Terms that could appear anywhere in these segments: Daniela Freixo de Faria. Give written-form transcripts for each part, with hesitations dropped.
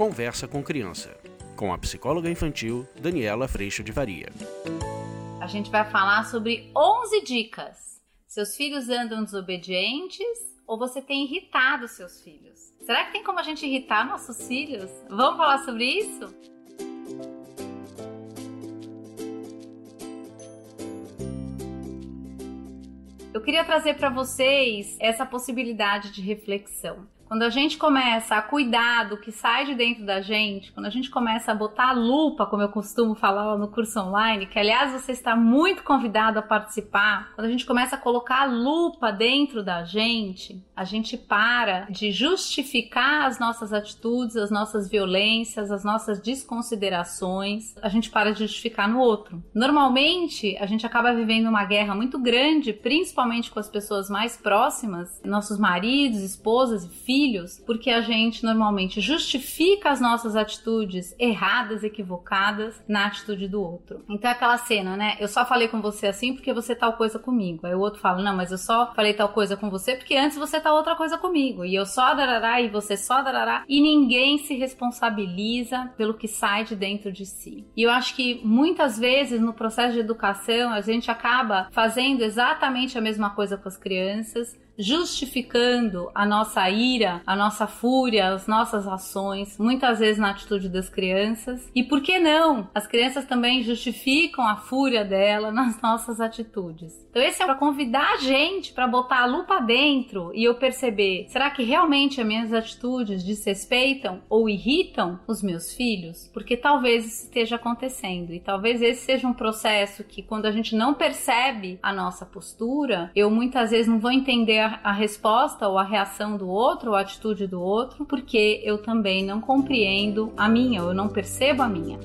Conversa com Criança, com a psicóloga infantil Daniela Freixo de Faria. A gente vai falar sobre 11 dicas. Seus filhos andam desobedientes ou você tem irritado seus filhos? Será que tem como a gente irritar nossos filhos? Vamos falar sobre isso? Eu queria trazer para vocês essa possibilidade de reflexão. Quando a gente começa a cuidar do que sai de dentro da gente, quando a gente começa a botar a lupa, como eu costumo falar lá no curso online, que aliás você está muito convidado a participar, quando a gente começa a colocar a lupa dentro da gente, a gente para de justificar as nossas atitudes, as nossas violências, as nossas desconsiderações, a gente para de justificar no outro. Normalmente, a gente acaba vivendo uma guerra muito grande, principalmente com as pessoas mais próximas, nossos maridos, esposas e filhos, porque a gente normalmente justifica as nossas atitudes erradas, equivocadas, na atitude do outro. Então é aquela cena, né? Eu só falei com você assim porque você tal coisa comigo. Aí o outro fala, não, mas eu só falei tal coisa com você porque antes você tal outra coisa comigo. E eu só darará e você só darará. E ninguém se responsabiliza pelo que sai de dentro de si. E eu acho que muitas vezes no processo de educação a gente acaba fazendo exatamente a mesma coisa com as crianças, justificando a nossa ira, a nossa fúria, as nossas ações, muitas vezes na atitude das crianças. E por que não? As crianças também justificam a fúria dela nas nossas atitudes. Então esse é para convidar a gente para botar a lupa dentro e eu perceber, será que realmente as minhas atitudes desrespeitam ou irritam os meus filhos? Porque talvez isso esteja acontecendo e talvez esse seja um processo que quando a gente não percebe a nossa postura, eu muitas vezes não vou entender a resposta ou a reação do outro ou a atitude do outro, porque eu também não compreendo a minha, eu não percebo a minha.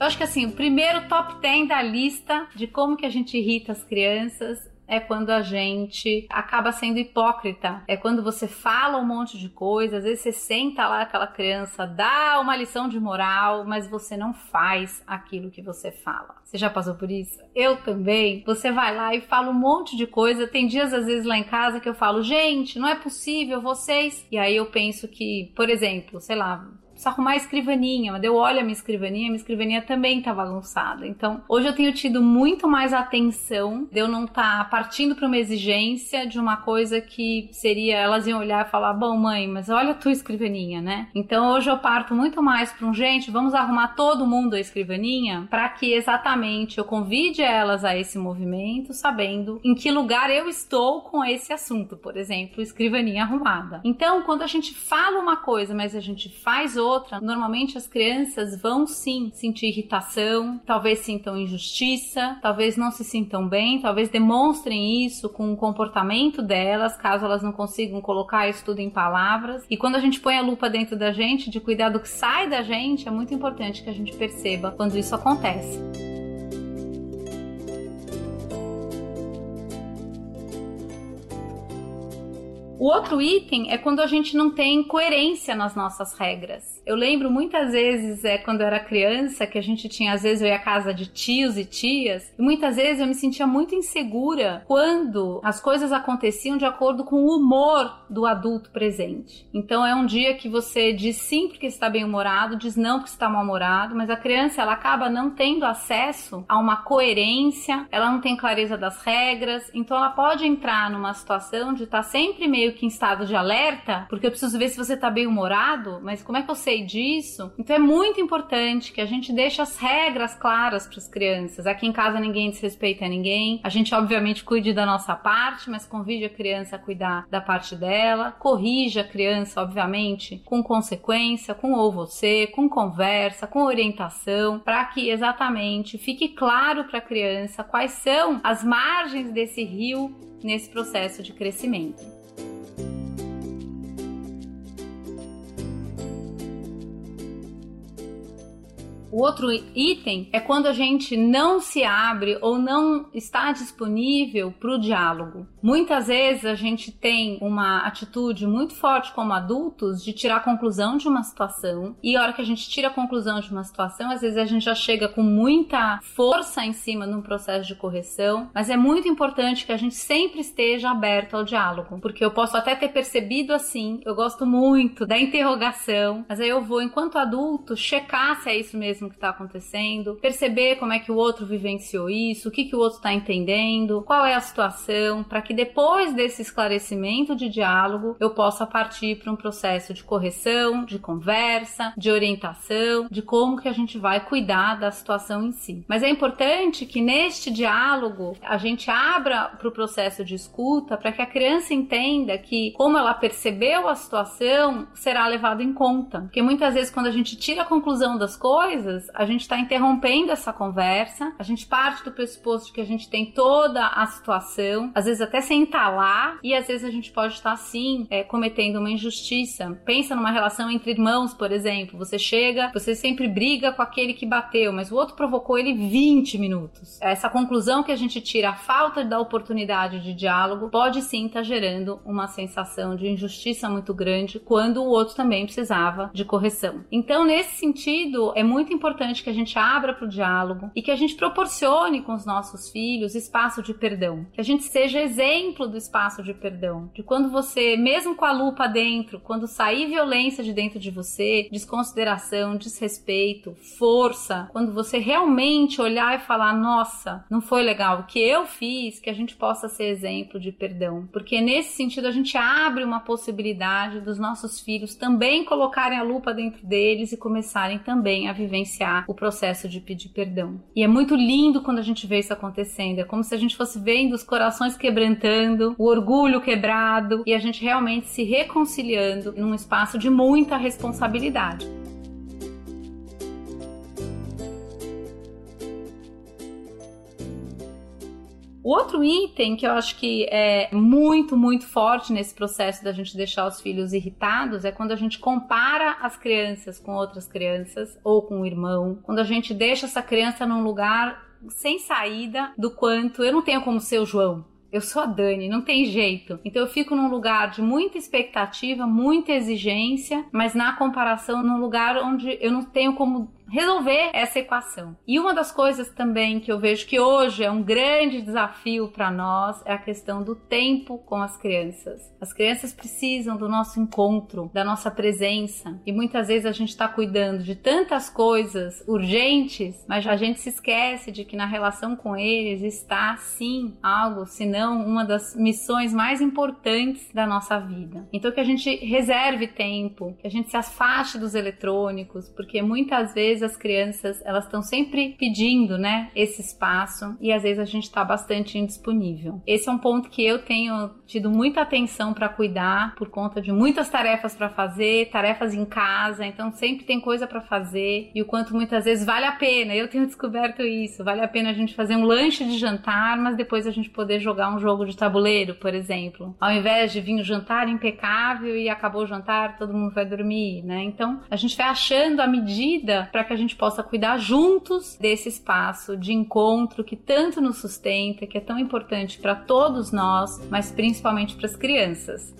Eu acho que assim, o primeiro top 10 da lista de como que a gente irrita as crianças é quando a gente acaba sendo hipócrita. É quando você fala um monte de coisa, às vezes você senta lá aquela criança, dá uma lição de moral, mas você não faz aquilo que você fala. Você já passou por isso? Eu também. Você vai lá e fala um monte de coisa. Tem dias, às vezes, lá em casa que eu falo, gente, não é possível, vocês... E aí eu penso que, por exemplo, sei lá... Preciso arrumar a escrivaninha, mas eu olho a minha escrivaninha também tá bagunçada. Então, hoje eu tenho tido muito mais atenção de eu não estar partindo para uma exigência de uma coisa que seria, elas iam olhar e falar, bom, mãe, mas olha a tua escrivaninha, né? Então, hoje eu parto muito mais para um, gente, vamos arrumar todo mundo a escrivaninha para que exatamente eu convide elas a esse movimento, sabendo em que lugar eu estou com esse assunto, por exemplo, escrivaninha arrumada. Então, quando a gente fala uma coisa, mas a gente faz outra, normalmente as crianças vão sim sentir irritação, talvez sintam injustiça, talvez não se sintam bem, talvez demonstrem isso com o comportamento delas, caso elas não consigam colocar isso tudo em palavras. E quando a gente põe a lupa dentro da gente, de cuidar do que sai da gente, é muito importante que a gente perceba quando isso acontece. O outro item é quando a gente não tem coerência nas nossas regras. Eu lembro muitas vezes, quando eu era criança, que a gente tinha, às vezes eu ia à casa de tios e tias, e muitas vezes eu me sentia muito insegura quando as coisas aconteciam de acordo com o humor do adulto presente. Então é um dia que você diz sim porque está bem-humorado, diz não porque está mal-humorado, mas a criança ela acaba não tendo acesso a uma coerência, ela não tem clareza das regras, então ela pode entrar numa situação de estar sempre meio que em estado de alerta, porque eu preciso ver se você tá bem-humorado, mas como é que eu sei disso? Então é muito importante que a gente deixe as regras claras para as crianças. Aqui em casa ninguém desrespeita ninguém, a gente obviamente cuide da nossa parte, mas convide a criança a cuidar da parte dela, corrija a criança, obviamente, com consequência, com ou você, com conversa, com orientação, para que exatamente fique claro para a criança quais são as margens desse rio nesse processo de crescimento. O outro item é quando a gente não se abre ou não está disponível para o diálogo. Muitas vezes a gente tem uma atitude muito forte como adultos de tirar a conclusão de uma situação, e a hora que a gente tira a conclusão de uma situação, às vezes a gente já chega com muita força em cima num processo de correção, mas é muito importante que a gente sempre esteja aberto ao diálogo, porque eu posso até ter percebido assim, eu gosto muito da interrogação, mas aí eu vou, enquanto adulto, checar se é isso mesmo que está acontecendo, perceber como é que o outro vivenciou isso, o que, que o outro está entendendo, qual é a situação, para que depois desse esclarecimento de diálogo eu possa partir para um processo de correção, de conversa, de orientação, de como que a gente vai cuidar da situação em si. Mas é importante que neste diálogo a gente abra para o processo de escuta para que a criança entenda que como ela percebeu a situação será levado em conta. Porque muitas vezes quando a gente tira a conclusão das coisas, a gente está interrompendo essa conversa, a gente parte do pressuposto de que a gente tem toda a situação, às vezes até sem entalar, e às vezes a gente pode estar sim cometendo uma injustiça. Pensa numa relação entre irmãos, por exemplo, você chega, você sempre briga com aquele que bateu, mas o outro provocou ele 20 minutos. Essa conclusão que a gente tira, a falta da oportunidade de diálogo, pode sim estar gerando uma sensação de injustiça muito grande quando o outro também precisava de correção. Então, nesse sentido, é muito importante que a gente abra para o diálogo e que a gente proporcione com os nossos filhos espaço de perdão, que a gente seja exemplo do espaço de perdão, de quando você, mesmo com a lupa dentro, quando sair violência de dentro de você, desconsideração, desrespeito, força, quando você realmente olhar e falar, nossa, não foi legal o que eu fiz, que a gente possa ser exemplo de perdão, porque nesse sentido a gente abre uma possibilidade dos nossos filhos também colocarem a lupa dentro deles e começarem também a vivenciar o processo de pedir perdão. E é muito lindo quando a gente vê isso acontecendo, é como se a gente fosse vendo os corações quebrantando, o orgulho quebrado e a gente realmente se reconciliando num espaço de muita responsabilidade. O outro item que eu acho que é muito, muito forte nesse processo da gente deixar os filhos irritados é quando a gente compara as crianças com outras crianças ou com o irmão, quando a gente deixa essa criança num lugar sem saída do quanto eu não tenho como ser o João. Eu sou a Dani, não tem jeito. Então eu fico num lugar de muita expectativa, muita exigência, mas na comparação num lugar onde eu não tenho como resolver essa equação. E uma das coisas também que eu vejo que hoje é um grande desafio para nós é a questão do tempo com as crianças. As crianças precisam do nosso encontro, da nossa presença, e muitas vezes a gente está cuidando de tantas coisas urgentes, mas a gente se esquece de que na relação com eles está sim algo, se não uma das missões mais importantes da nossa vida. Então que a gente reserve tempo, que a gente se afaste dos eletrônicos, porque muitas vezes as crianças, elas estão sempre pedindo, né, esse espaço e às vezes a gente está bastante indisponível. Esse é um ponto que eu tenho tido muita atenção para cuidar por conta de muitas tarefas para fazer, tarefas em casa, então sempre tem coisa para fazer e o quanto muitas vezes vale a pena, eu tenho descoberto isso, vale a pena a gente fazer um lanche de jantar, mas depois a gente poder jogar um jogo de tabuleiro, por exemplo, ao invés de vir o jantar impecável e acabou o jantar, todo mundo vai dormir, né, então a gente vai achando a medida para que a gente possa cuidar juntos desse espaço de encontro que tanto nos sustenta, que é tão importante para todos nós, mas principalmente para as crianças.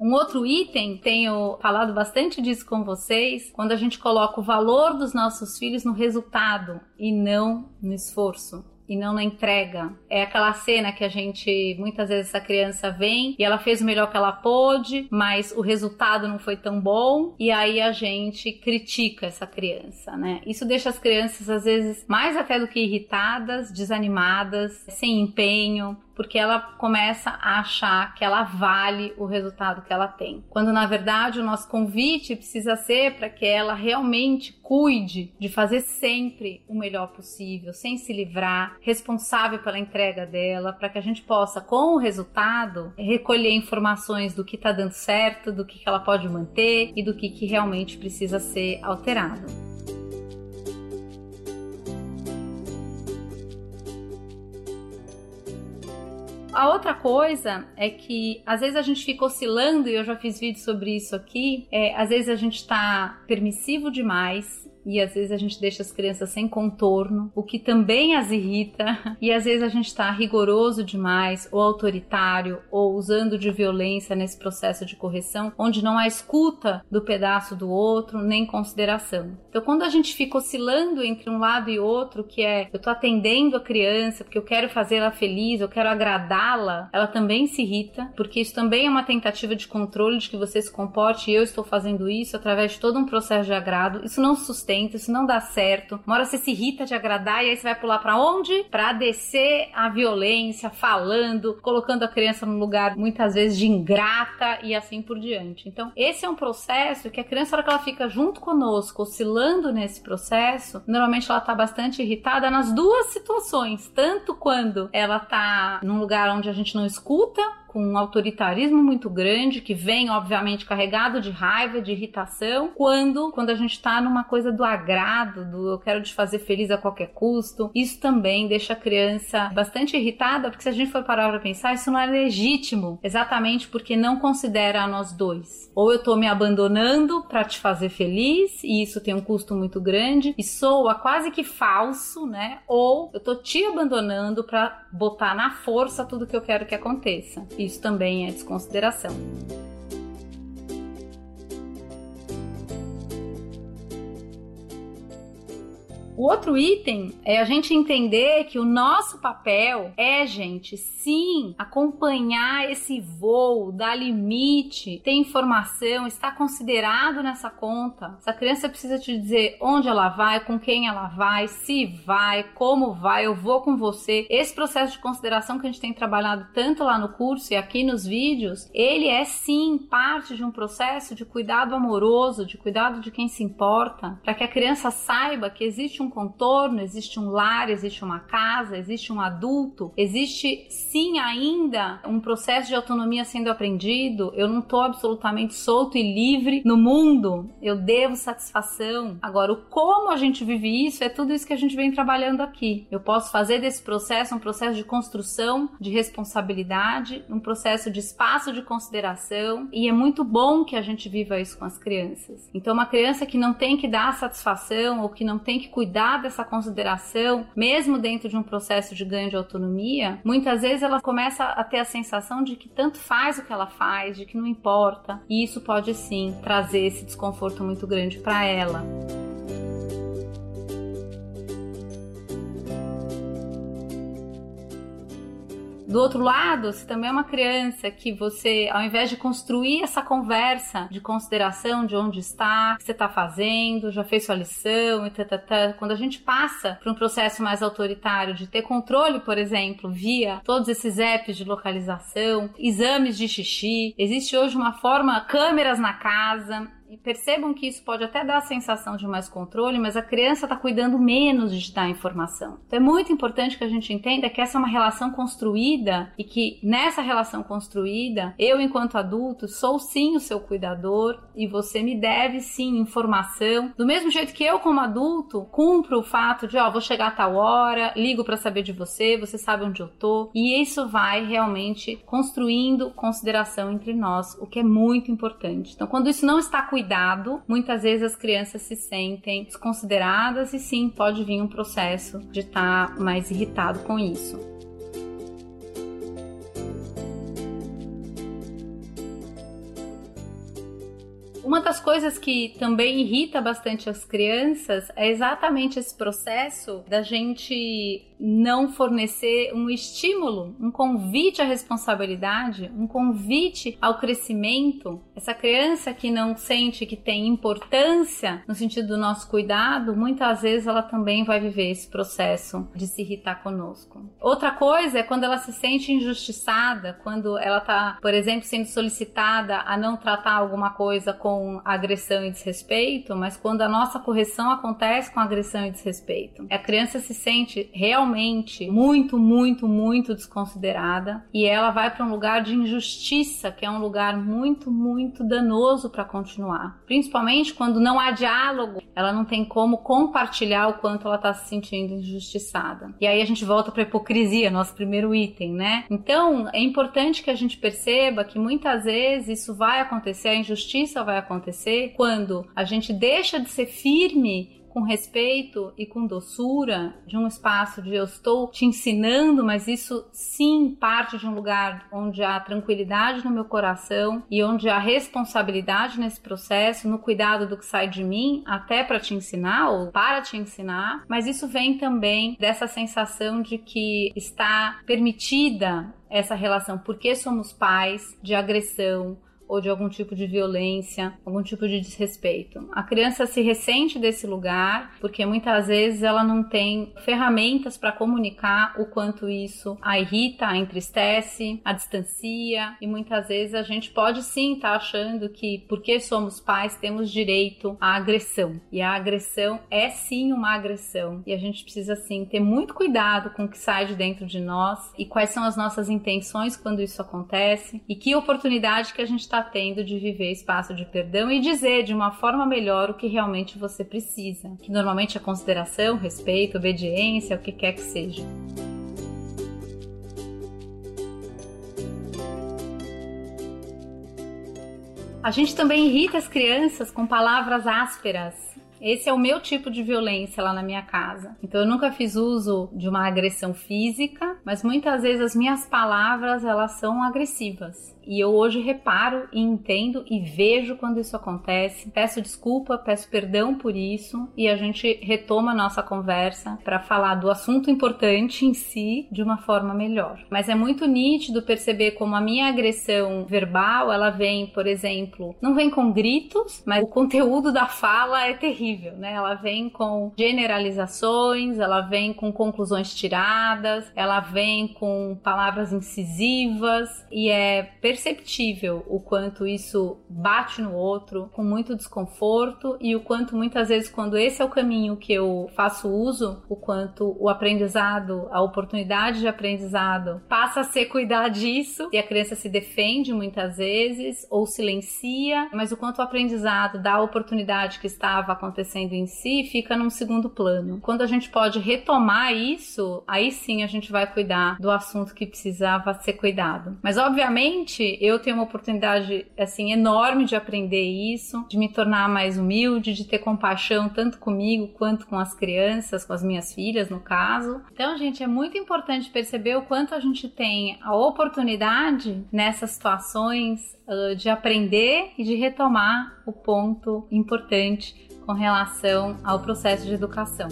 Um outro item, tenho falado bastante disso com vocês, quando a gente coloca o valor dos nossos filhos no resultado e não no esforço. E não na entrega. É aquela cena que a gente, muitas vezes essa criança vem e ela fez o melhor que ela pôde, mas o resultado não foi tão bom, e aí a gente critica essa criança, né? Isso deixa as crianças, às vezes, mais até do que irritadas, desanimadas, sem empenho, porque ela começa a achar que ela vale o resultado que ela tem. Quando, na verdade, o nosso convite precisa ser para que ela realmente cuide de fazer sempre o melhor possível, sem se livrar, responsável pela entrega dela, para que a gente possa, com o resultado, recolher informações do que está dando certo, do que ela pode manter e do que realmente precisa ser alterado. A outra coisa é que às vezes a gente fica oscilando, e eu já fiz vídeo sobre isso aqui, às vezes a gente tá permissivo demais, e às vezes a gente deixa as crianças sem contorno, o que também as irrita, e às vezes a gente tá rigoroso demais, ou autoritário, ou usando de violência nesse processo de correção, onde não há escuta do pedaço do outro, nem consideração. Então quando a gente fica oscilando entre um lado e outro, que é, eu tô atendendo a criança porque eu quero fazer ela feliz, eu quero agradá-la, ela também se irrita, porque isso também é uma tentativa de controle, de que você se comporte, e eu estou fazendo isso através de todo um processo de agrado, isso não sustenta, isso não dá certo. Uma hora você se irrita de agradar, e aí você vai pular pra onde? Pra descer a violência, falando, colocando a criança num lugar muitas vezes de ingrata e assim por diante. Então esse é um processo que a criança, na hora que ela fica junto conosco, oscilando nesse processo, normalmente ela tá bastante irritada nas duas situações, tanto quando ela tá num lugar onde a gente não escuta, com um autoritarismo muito grande, que vem, obviamente, carregado de raiva, de irritação, quando a gente tá numa coisa do agrado, do eu quero te fazer feliz a qualquer custo. Isso também deixa a criança bastante irritada, porque se a gente for parar pra pensar, isso não é legítimo, exatamente porque não considera a nós dois. Ou eu tô me abandonando pra te fazer feliz, e isso tem um custo muito grande, e soa quase que falso, né? Ou eu tô te abandonando pra botar na força tudo que eu quero que aconteça. Isso também é desconsideração. O outro item é a gente entender que o nosso papel é, gente, sim, acompanhar esse voo, dar limite, ter informação, estar considerado nessa conta. Essa criança precisa te dizer onde ela vai, com quem ela vai, se vai, como vai, eu vou com você. Esse processo de consideração que a gente tem trabalhado tanto lá no curso e aqui nos vídeos, ele é sim parte de um processo de cuidado amoroso, de cuidado de quem se importa, para que a criança saiba que existe um contorno, existe um lar, existe uma casa, existe um adulto, existe sim ainda um processo de autonomia sendo aprendido. Eu não estou absolutamente solto e livre no mundo, eu devo satisfação. Agora, o como a gente vive isso é tudo isso que a gente vem trabalhando aqui. Eu posso fazer desse processo um processo de construção, de responsabilidade, um processo de espaço de consideração, e é muito bom que a gente viva isso com as crianças. Então, uma criança que não tem que dar satisfação, ou que não tem que cuidar dessa consideração, mesmo dentro de um processo de ganho de autonomia, muitas vezes ela começa a ter a sensação de que tanto faz o que ela faz, de que não importa, e isso pode sim trazer esse desconforto muito grande para ela. Do outro lado, se também é uma criança que você, ao invés de construir essa conversa de consideração de onde está, o que você está fazendo, já fez sua lição, e quando a gente passa para um processo mais autoritário de ter controle, por exemplo, via todos esses apps de localização, exames de xixi, existe hoje uma forma, câmeras na casa. E percebam que isso pode até dar a sensação de mais controle, mas a criança está cuidando menos de dar informação. Então é muito importante que a gente entenda que essa é uma relação construída, e que nessa relação construída, eu enquanto adulto sou sim o seu cuidador, e você me deve sim informação. Do mesmo jeito que eu como adulto cumpro o fato de, vou chegar a tal hora, ligo para saber de você, você sabe onde eu tô, e isso vai realmente construindo consideração entre nós, o que é muito importante. Então quando isso não está cuidado, muitas vezes as crianças se sentem desconsideradas, e sim, pode vir um processo de estar mais irritado com isso. Uma das coisas que também irrita bastante as crianças é exatamente esse processo da gente não fornecer um estímulo, um convite à responsabilidade, um convite ao crescimento. Essa criança que não sente que tem importância no sentido do nosso cuidado, muitas vezes ela também vai viver esse processo de se irritar conosco. Outra coisa é quando ela se sente injustiçada, quando ela está, por exemplo, sendo solicitada a não tratar alguma coisa com agressão e desrespeito, mas quando a nossa correção acontece com agressão e desrespeito. A criança se sente realmente realmente muito, muito, muito desconsiderada e ela vai para um lugar de injustiça, que é um lugar muito, muito danoso para continuar. Principalmente quando não há diálogo, ela não tem como compartilhar o quanto ela está se sentindo injustiçada. E aí a gente volta para a hipocrisia, nosso primeiro item, né? Então, é importante que a gente perceba que muitas vezes isso vai acontecer, a injustiça vai acontecer quando a gente deixa de ser firme com respeito e com doçura, de um espaço de eu estou te ensinando, mas isso sim parte de um lugar onde há tranquilidade no meu coração e onde há responsabilidade nesse processo, no cuidado do que sai de mim, até para te ensinar ou para te ensinar, mas isso vem também dessa sensação de que está permitida essa relação, porque somos pais de agressão, ou de algum tipo de violência, algum tipo de desrespeito. A criança se ressente desse lugar, porque muitas vezes ela não tem ferramentas para comunicar o quanto isso a irrita, a entristece, a distancia, e muitas vezes a gente pode sim estar achando que porque somos pais temos direito à agressão, e a agressão é sim uma agressão, e a gente precisa sim ter muito cuidado com o que sai de dentro de nós, e quais são as nossas intenções quando isso acontece, e que oportunidade que a gente está tendo de viver espaço de perdão e dizer de uma forma melhor o que realmente você precisa, que normalmente é consideração, respeito, obediência, o que quer que seja. A gente também irrita as crianças com palavras ásperas. Esse é o meu tipo de violência lá na minha casa. Então eu nunca fiz uso de uma agressão física, mas muitas vezes as minhas palavras, elas são agressivas. E eu hoje reparo e entendo e vejo quando isso acontece. Peço desculpa, peço perdão por isso e a gente retoma a nossa conversa para falar do assunto importante em si de uma forma melhor. Mas é muito nítido perceber como a minha agressão verbal, ela vem, por exemplo, não vem com gritos, mas o conteúdo da fala é terrível. Né? Ela vem com generalizações, ela vem com conclusões tiradas, ela vem com palavras incisivas e é perceptível o quanto isso bate no outro com muito desconforto e o quanto muitas vezes quando esse é o caminho que eu faço uso, o quanto o aprendizado, a oportunidade de aprendizado passa a ser cuidar disso e a criança se defende muitas vezes ou silencia, mas o quanto o aprendizado dá a oportunidade que estava acontecendo em si, fica num segundo plano. Quando a gente pode retomar isso, aí sim a gente vai cuidar do assunto que precisava ser cuidado. Mas obviamente eu tenho uma oportunidade assim enorme de aprender isso, de me tornar mais humilde, de ter compaixão tanto comigo quanto com as crianças, com as minhas filhas no caso. Então, gente, é muito importante perceber o quanto a gente tem a oportunidade nessas situações de aprender e de retomar o ponto importante com relação ao processo de educação.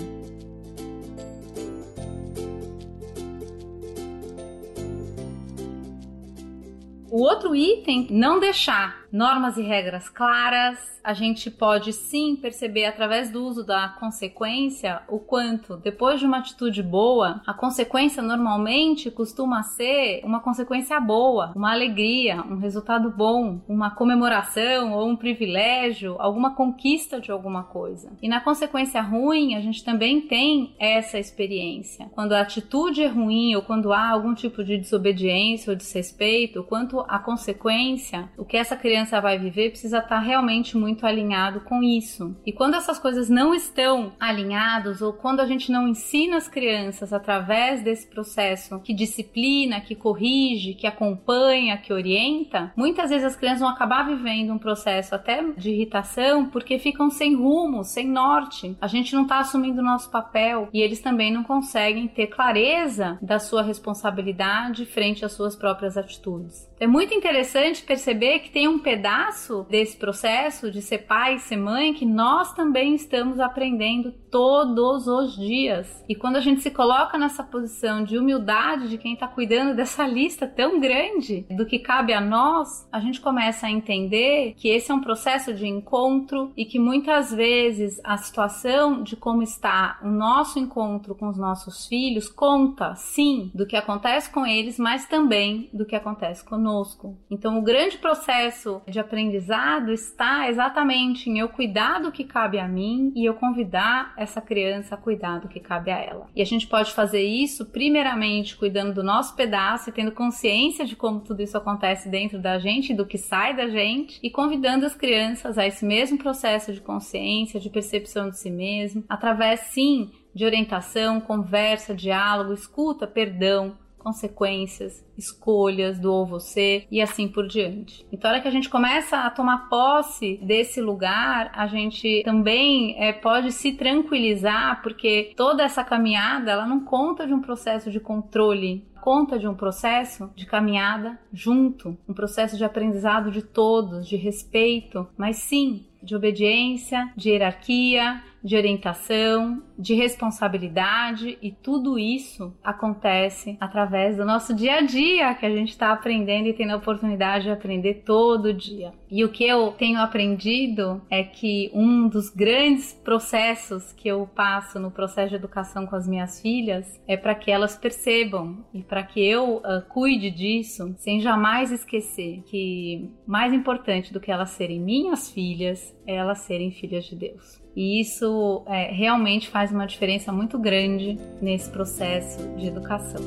O outro item, não deixar normas e regras claras. A gente pode sim perceber através do uso da consequência o quanto, depois de uma atitude boa, a consequência normalmente costuma ser uma consequência boa, uma alegria, um resultado bom, uma comemoração ou um privilégio, alguma conquista de alguma coisa. E na consequência ruim, a gente também tem essa experiência. Quando a atitude é ruim ou quando há algum tipo de desobediência ou desrespeito, quanto à consequência, o que essa criança vai viver precisa estar realmente muito alinhado com isso. E quando essas coisas não estão alinhadas ou quando a gente não ensina as crianças através desse processo que disciplina, que corrige, que acompanha, que orienta, muitas vezes as crianças vão acabar vivendo um processo até de irritação porque ficam sem rumo, sem norte. A gente não está assumindo o nosso papel e eles também não conseguem ter clareza da sua responsabilidade frente às suas próprias atitudes. É muito interessante perceber que tem um pedaço desse processo de ser pai e ser mãe que nós também estamos aprendendo todos os dias. E quando a gente se coloca nessa posição de humildade de quem está cuidando dessa lista tão grande do que cabe a nós, a gente começa a entender que esse é um processo de encontro e que muitas vezes a situação de como está o nosso encontro com os nossos filhos conta, sim, do que acontece com eles, mas também do que acontece conosco. conosco. Então, o grande processo de aprendizado está exatamente em eu cuidar do que cabe a mim e eu convidar essa criança a cuidar do que cabe a ela. E a gente pode fazer isso, primeiramente, cuidando do nosso pedaço e tendo consciência de como tudo isso acontece dentro da gente, do que sai da gente, e convidando as crianças a esse mesmo processo de consciência, de percepção de si mesmo, através, sim, de orientação, conversa, diálogo, escuta, perdão, consequências, escolhas do ou você e assim por diante. Então, a hora que a gente começa a tomar posse desse lugar, a gente também pode se tranquilizar, porque toda essa caminhada, ela não conta de um processo de controle, conta de um processo de caminhada junto, um processo de aprendizado de todos, de respeito, mas sim de obediência, de hierarquia, de orientação, de responsabilidade, e tudo isso acontece através do nosso dia a dia, que a gente está aprendendo e tendo a oportunidade de aprender todo dia. E o que eu tenho aprendido é que um dos grandes processos que eu passo no processo de educação com as minhas filhas é para que elas percebam e para que eu cuide disso, sem jamais esquecer que mais importante do que elas serem minhas filhas é elas serem filhas de Deus. E isso realmente faz uma diferença muito grande nesse processo de educação.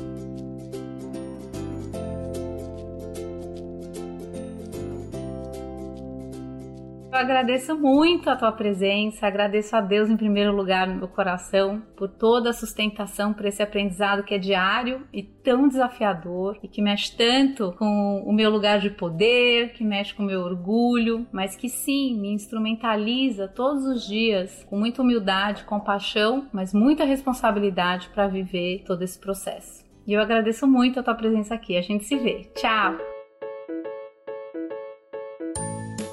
Eu agradeço muito a tua presença, agradeço a Deus em primeiro lugar no meu coração por toda a sustentação, por esse aprendizado que é diário e tão desafiador e que mexe tanto com o meu lugar de poder, que mexe com o meu orgulho, mas que sim, me instrumentaliza todos os dias com muita humildade, compaixão, mas muita responsabilidade para viver todo esse processo. E eu agradeço muito a tua presença aqui, a gente se vê. Tchau!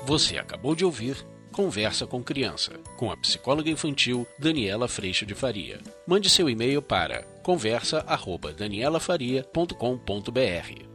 Você acabou de ouvir Conversa com Criança, com a psicóloga infantil Daniela Freixo de Faria. Mande seu e-mail para conversa@danielafaria.com.br.